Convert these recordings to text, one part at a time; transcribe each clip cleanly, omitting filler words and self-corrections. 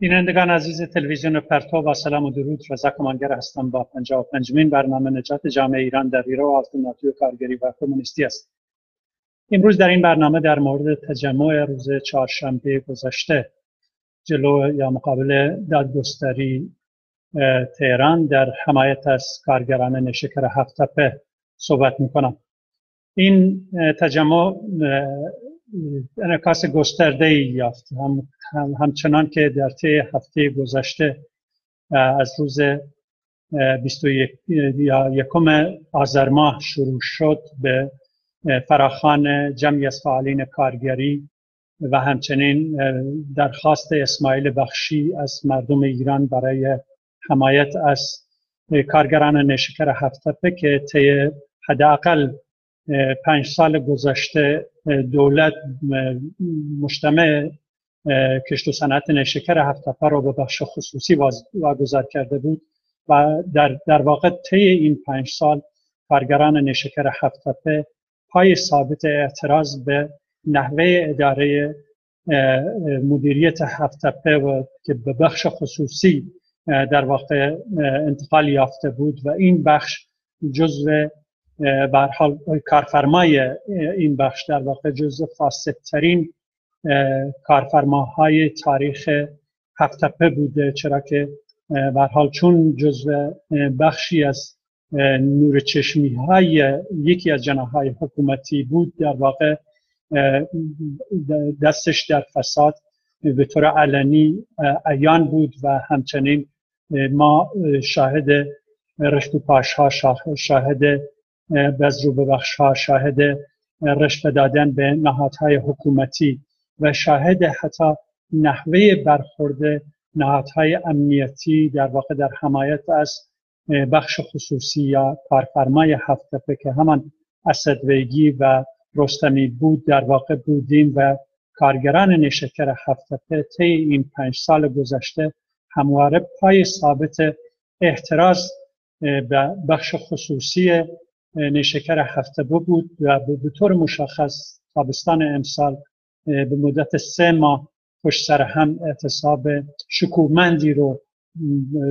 بینندگان عزیز تلویزیون پرتو با سلام و درود، رضا کمانگر هستم با 55مین برنامه نجات جامعه ایران در گرو آلترناتیو و کارگری و کمونیستی است. امروز در این برنامه در مورد تجمع روز چهارشنبه گذشته جلو یا مقابل دادگستری تهران در حمایت از کارگران نشکر هفت تپه صحبت میکنم. این تجمع انعکاس گسترده‌ای یافت، همچنان که در طی هفته گذشته از روز 21 آذر ماه شروع شد به فراخوان جمعی از فعالین کارگری و همچنین درخواست اسماعیل بخشی از مردم ایران برای حمایت از کارگران نشکر هفت تپه که طی حداقل 5 سال گذشته دولت مجتمع کشت و صنعت نشکر هفت تپه را به بخش خصوصی واگذار کرده بود و در واقع طی این 5 سال کارگران نشکر هفت تپه پای ثابت اعتراض به نحوه اداره مدیریت هفت تپه و که به بخش خصوصی در واقع انتقال یافته بود و این بخش جزء به هر حال کارفرمای این بخش در واقع جزء فاسدترین کارفرماهای تاریخ هفت تپه بوده، چرا که به هر حال چون جزء بخشی از نورچشمی‌های یکی از جناح‌های حکومتی بود در واقع دستش در فساد به طور علنی عیان بود و همچنین ما شاهد رشتوپاش‌ها، شاهد بزروببخش‌ها، شاهد رشوه دادن به نهادهای حکومتی و شاهد حتی نحوه برخورد نهادهای امنیتی در واقع در حمایت از بخش خصوصی یا کارفرمای هفت تپه که همان اسدبیگی و رستمی بود در واقع بودیم و کارگران نشکر هفت تپه طی این 5 سال گذشته همواره پای ثابت اعتراض به بخش خصوصی نشکر هفت تپه بود و به طور مشخص تابستان امسال به مدت 3 ماه پشت سر هم اعتصاب شکوهمندی رو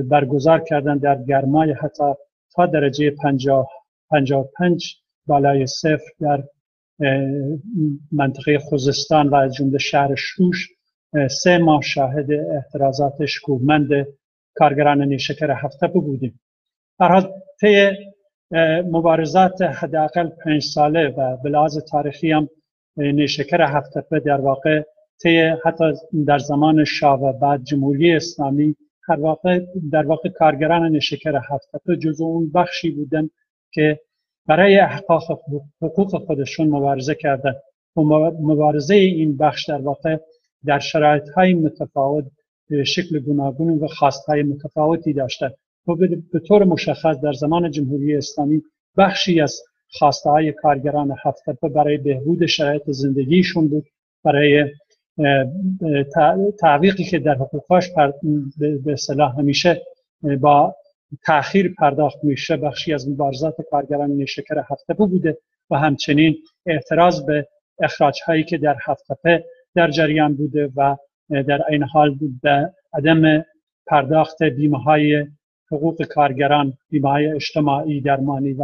برگزار کردن در گرمای حتی تا درجه 55 بالای صفر در منطقه خوزستان و از جمله شهر شوش. 3 ماه شاهد اعتراضات شکوهمند کارگران نیشکر هفت تپه بودیم. در حال طی مبارزات حداقل 5 ساله و به لحاظ تاریخی هم نیشکر هفت تپه در واقع طی حتی در زمان شاه و بعد جمهوری اسلامی در واقع کارگران نشکر هفت تپه جزو اون بخشی بودن که برای احقاق حقوق خودشون مبارزه کردن و مبارزه این بخش در واقع در شرایط‌های متفاوت شکل گوناگون و خواست‌های متفاوتی داشتن و به طور مشخص در زمان جمهوری اسلامی بخشی از خواسته‌های کارگران هفت تپه برای بهبود شرایط زندگیشون بود، برای تعویقی که در حقوقش به اصطلاح همیشه با تأخیر پرداخت میشه بخشی از مبارزات کارگران نیشکر هفت تپه بوده و همچنین اعتراض به اخراج هایی که در هفت تپه در جریان بوده و در این حال به عدم پرداخت بیمه های حقوق کارگران، بیمه های اجتماعی، درمانی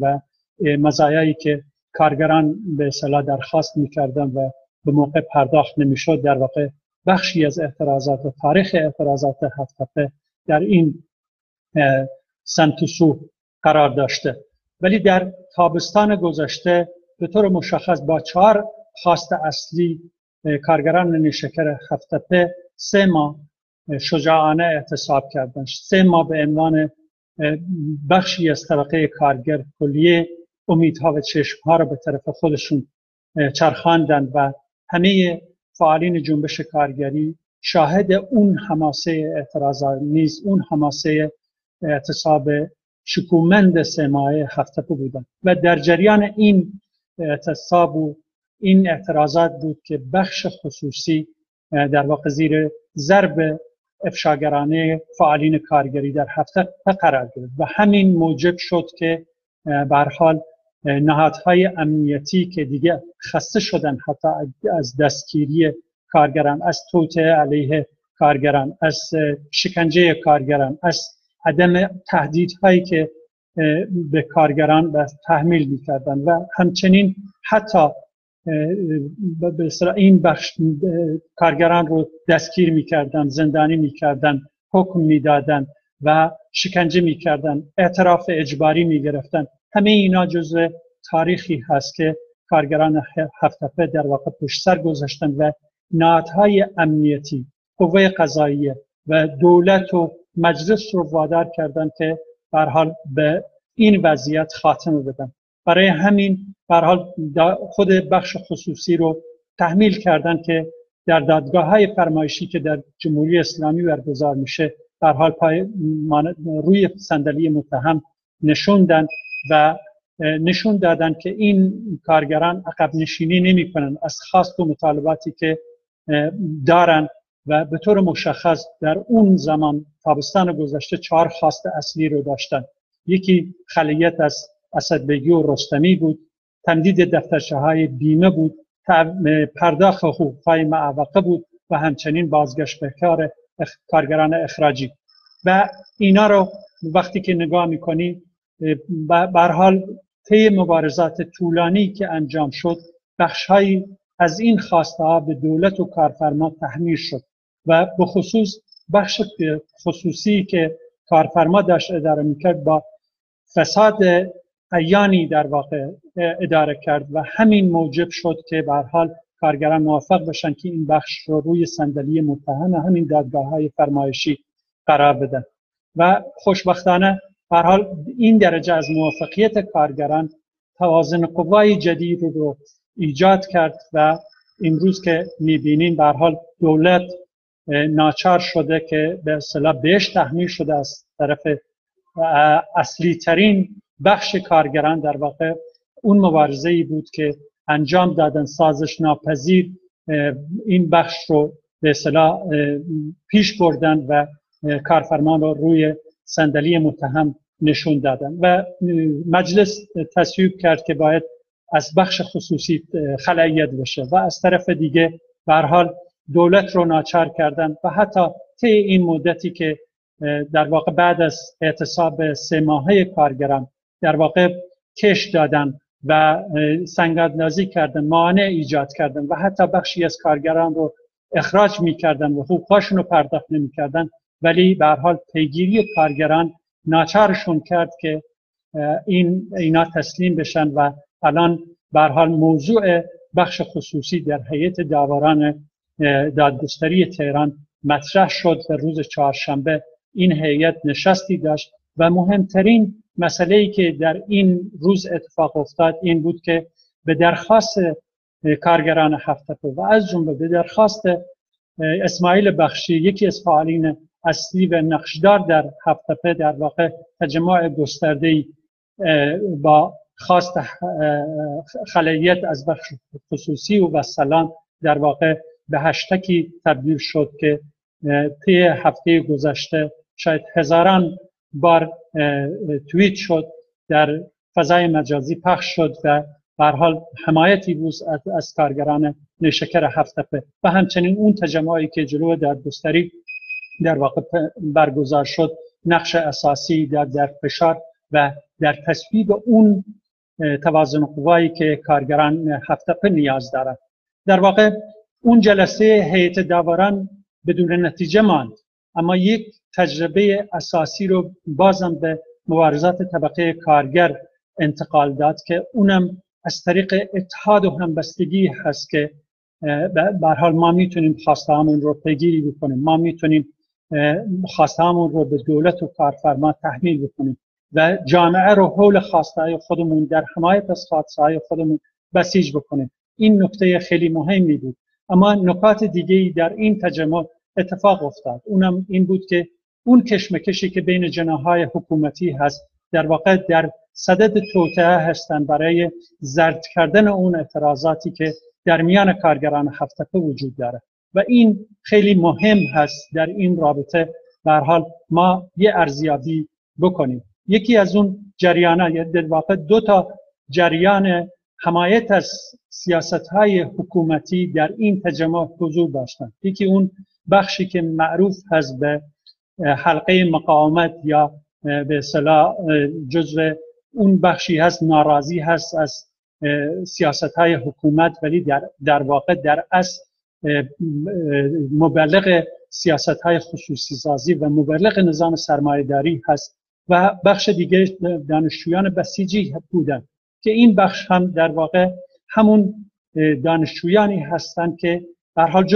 و مزایایی که کارگران به اصطلاح درخواست میکردن و به موقع پرداخت نمیشد. در واقع بخشی از اعتراضات و تاریخ اعتراضات هفت تپه در این سمت و سو قرار داشته، ولی در تابستان گذشته به طور مشخص با 4 خواست اصلی کارگران نیشکر هفت تپه 3 ماه شجاعانه اعتصاب کردند. 3 ماه به عنوان بخشی از طبقه کارگر کلیه امیدها و چشمها را به طرف خودشون چرخاندند و همه فعالین جنبش کارگری شاهد اون حماسه اعتراض‌آمیز، اون حماسه اعتصاب شکوهمند 3 ماهه هفت تپه بودند و در جریان این اعتصاب و این اعتراضات بود که بخش خصوصی در واقع زیر ضرب افشاگرانه فعالین کارگری در هفت تپه قرار گرفت و همین موجب شد که به هر حال نهادهای امنیتی که دیگه خسته شدن حتی از دستگیری کارگران، از توطئه علیه کارگران، از شکنجه کارگران، از عدم تهدیدهایی که به کارگران و تحمیل می‌کردند و همچنین حتی به این بخش کارگران رو دستگیر می‌کردند، زندانی می‌کردند، حکم می‌دادند و شکنجه می‌کردند، اعتراف اجباری می‌گرفتند. همه اینا جزء تاریخی هست که کارگران هفت تپه در واقع پشت سر گذاشتند و نهادهای امنیتی، قوه قضاییه و دولت و مجلس رو وادار کردند که به هر حال به این وضعیت خاتمه بدن. برای همین به هر حال خود بخش خصوصی رو تحمیل کردند که در دادگاه‌های فرمایشی که در جمهوری اسلامی برگزار میشه به هر حال روی صندلی متهم نشوندن و نشون دادن که این کارگران عقب نشینی نمی کنن از خواست و مطالباتی که دارن و به طور مشخص در اون زمان تابستان گذشته 4 خواست اصلی رو داشتن. یکی خلیت از اسدبیگی و رستمی بود، تمدید دفترچه های بیمه بود، پرداخت حقوق‌های معوقه بود و همچنین بازگشت به کار کارگران اخراجی. و اینا رو وقتی که نگاه میکنی به هر حال طی مبارزات طولانی که انجام شد بخش‌هایی از این خواسته ها به دولت و کارفرما تحمیل شد و به خصوص بخش خصوصی که کارفرما داشت اداره میکرد با فساد عیانی در واقع اداره کرد و همین موجب شد که به هر حال کارگران موفق بشن که این بخش رو روی صندلی متهم همین دادگاه‌های فرمایشی قرار بدن و خوشبختانه به هر حال این درجه از موفقیت کارگران توازن قوای جدید رو ایجاد کرد و امروز که می‌بینیم به هر حال دولت ناچار شده که به اصطلاح بهش تحمیل شده از طرف اصلی ترین بخش کارگران در واقع اون مبارزه‌ای بود که انجام دادن سازش ناپذیر این بخش رو به اصطلاح پیش بردن و کارفرما رو روی صندلی متهم نشون دادن و مجلس تصویب کرد که باید از بخش خصوصی خلعیت بشه و از طرف دیگه به هر حال دولت رو ناچار کردن و حتی طی این مدتی که در واقع بعد از اعتصاب 3 ماهه کارگران در واقع کش دادن و سنگ‌اندازی کردن، مانع ایجاد کردن و حتی بخشی از کارگران رو اخراج می‌کردن و حقوق‌هاشون رو پرداخت نمی‌کردن، ولی به هر حال پیگیری کارگران ناچارشون کرد که اینا تسلیم بشن و الان به هر حال موضوع بخش خصوصی در هیئت داوران دادگستری تهران مطرح شد و روز 4 شنبه این هیئت نشستی داشت و مهمترین مسئله‌ای که در این روز اتفاق افتاد این بود که به درخواست کارگران هفت تپه و از جمله به درخواست اسماعیل بخشی، یکی از فعالین اصلی و نقشدار در هفت تپه، در واقع تجمع گسترده‌ای با خواست خلایت از بخش خصوصی و وسلام در واقع به هشتکی تبدیل شد که طی هفته گذشته شاید هزاران بار توییت شد، در فضای مجازی پخش شد و به هر حال حمایتی بود از کارگران نیشکر هفت تپه و همچنین اون تجمعی که جلو دادگستری در واقع برگزار شد نقش اساسی داد در فشار و در تثبیت اون توازن قوایی که کارگران هفت تپه نیاز دارند. در واقع اون جلسه هیئت داوران بدون نتیجه ماند، اما یک تجربه اساسی رو بازم به مبارزات طبقه کارگر انتقال داد که اونم از طریق اتحاد و همبستگی هست که به هر حال ما میتونیم خواستهامون رو پیگیری بکنیم، ما میتونیم خواستهامون رو به دولت و کارفرما تحمیل بکنیم و جامعه رو حول خواسته‌های خودمون در حمایت از خواسته‌های خودمون بسیج بکنیم. این نکته خیلی مهمی بود. اما نکات دیگه‌ای در این تجمع اتفاق افتاد، اونم این بود که اون کشمکشی که بین جناح‌های حکومتی هست در واقع در صدد توطئه هستند برای زرد کردن اون اعتراضاتی که در میان کارگران هفت تپه وجود داره و این خیلی مهم هست در این رابطه به هر حال ما یه ارزیابی بکنیم. یکی از اون جریان‌ها، در واقع 2 تا جریان حمایت از سیاست‌های حکومتی در این تجمع حضور داشتند. یکی اون بخشی که معروف هست به حلقه مقاومت یا به اصطلاح جزء اون بخشی هست، ناراضی هست از سیاست‌های حکومت، ولی در واقع در اصل مبلغ سیاست‌های خصوصی‌سازی و مبلغ نظام سرمایه‌داری هست. و بخش دیگه دانشجویان بسیجی بودند که این بخش هم در واقع همون دانشجویانی هستند که به هر حال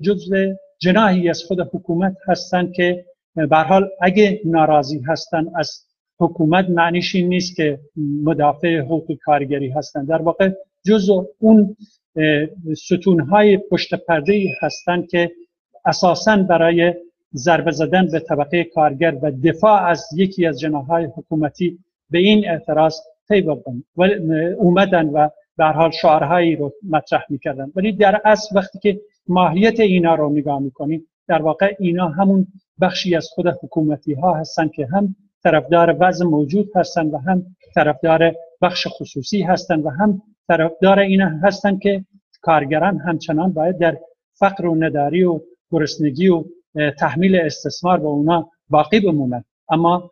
جزء جناحی از خود حکومت هستند که به هر حال اگه ناراضی هستند از حکومت معنیش این نیست که مدافع حقوق کارگری هستند، در واقع جزء اون ستونهای پشت پرده‌ای هستند که اساساً برای ضربه زدن به طبقه کارگر و دفاع از یکی از جناح‌های حکومتی به این اعتراض اومدن و به هر حال شعارهایی رو مطرح می‌کردن. ولی در اصل وقتی که ماهیت اینا رو نگاه می‌کنیم، در واقع اینا همون بخشی از خود حکومتی‌ها هستن که هم طرفدار وضع موجود هستن و هم طرفدار بخش خصوصی هستن و هم طرفدار اینا هستن که کارگران همچنان باید در فقر و نداری و گرسنگی و تحمیل استثمار و اونا باقی بمونن، اما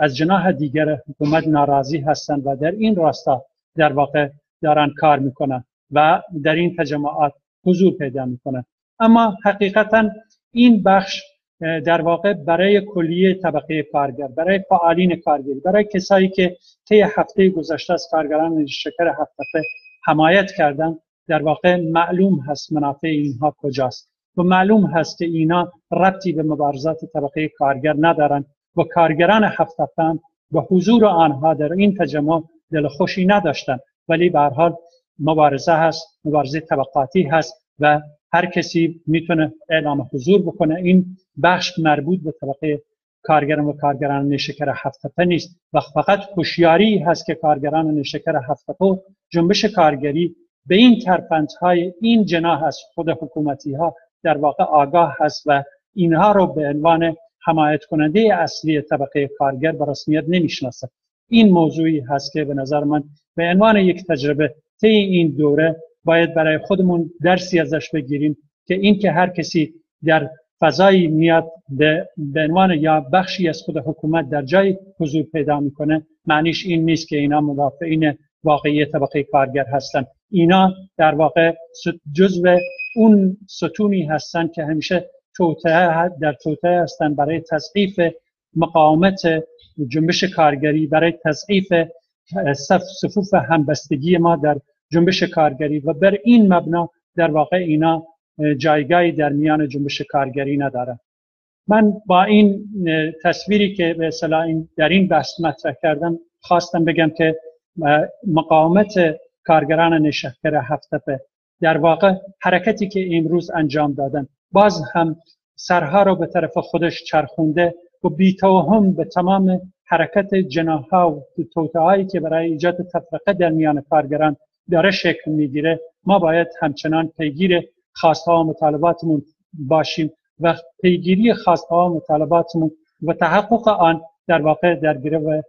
از جناح دیگر حکومت ناراضی هستن و در این راستا در واقع دارن کار میکنن و در این تجمعات حضور پیدا میکنن. اما حقیقتا این بخش در واقع برای کلیه طبقه کارگر، برای فعالین کارگری، برای کسایی که طی هفته گذشته از کارگران شکر هفت تپه حمایت کردن، در واقع معلوم هست منافع اینها کجاست و معلوم هست که اینا ربطی به مبارزات طبقه کارگر ندارن و کارگران هفت تپه هم به حضور آنها در این تجمع دل خوشی نداشتن، ولی به هر حال مبارزه هست، مبارزه طبقاتی هست و هر کسی میتونه اعلام حضور بکنه. این بخش مربوط به طبقه کارگران و کارگران نیشکر هفت تپه نیست و فقط هوشیاری هست که کارگران نیشکر هفت تپه جنبش کارگری به این ترفندهای این جناح از خود حکومتی ها در واقع آگاه هست و اینها رو به عنوان حمایت کننده اصلی طبقه کارگر به رسمیت نمیشناسه. این موضوعی هست که به نظر من به عنوان یک تجربه طی این دوره باید برای خودمون درسی ازش بگیریم که این که هر کسی در فضایی میاد به عنوان یا بخشی از خود حکومت در جایی حضور پیدا میکنه، معنیش این نیست که اینا مدافعین واقعی طبقه کارگر هستن. اینا در واقع جزو اون ستونی هستن که همیشه توطئه هستن برای تضعیف مقاومت جنبش کارگری، برای تضعیف صفوف همبستگی ما در جنبش کارگری و بر این مبنا در واقع اینا جایگاهی در میان جنبش کارگری نداره. من با این تصویری که به اصطلاح در این بحث مطرح کردم خواستم بگم که مقاومت کارگران نیشکر هفت تپه در واقع حرکتی که امروز انجام دادن باز هم سرها رو به طرف خودش چرخونده و بی‌توهم به تمام حرکت جناح‌ها و توطئه‌هایی که برای ایجاد تفرقه در میان کارگران داره شکل میگیره. ما باید همچنان پیگیر خواستها و مطالباتمون باشیم و پیگیری خواستها و مطالباتمون و تحقق آن در واقع در گروه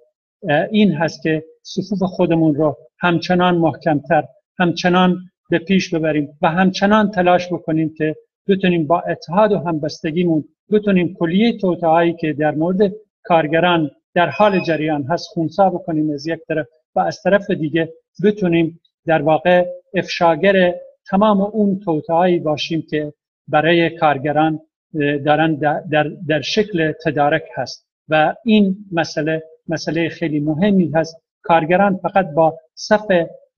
این هست که صفوف خودمون رو همچنان محکمتر همچنان به پیش ببریم و همچنان تلاش بکنیم که بتونیم با اتحاد و همبستگیمون بتونیم کلیه توطئه‌هایی که در مورد کارگران در حال جریان هست خونسا بکنیم از یک طرف و از طرف دیگه بتونیم در واقع افشاگر تمام اون توطئه‌هایی باشیم که برای کارگران دارن در شکل تدارک هست و این مسئله خیلی مهمی هست. کارگران فقط با صف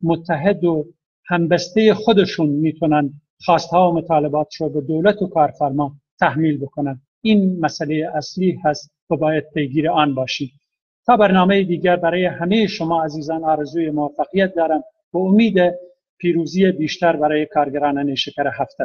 متحد و همبسته خودشون میتونن خواستها و مطالبات رو به دولت و کارفرما تحمیل بکنن. این مسئله اصلی هست و باید پیگیر آن باشید. تا برنامه دیگر برای همه شما عزیزان آرزوی موفقیت دارم و امید پیروزی بیشتر برای کارگران نیشکر هفت تپه.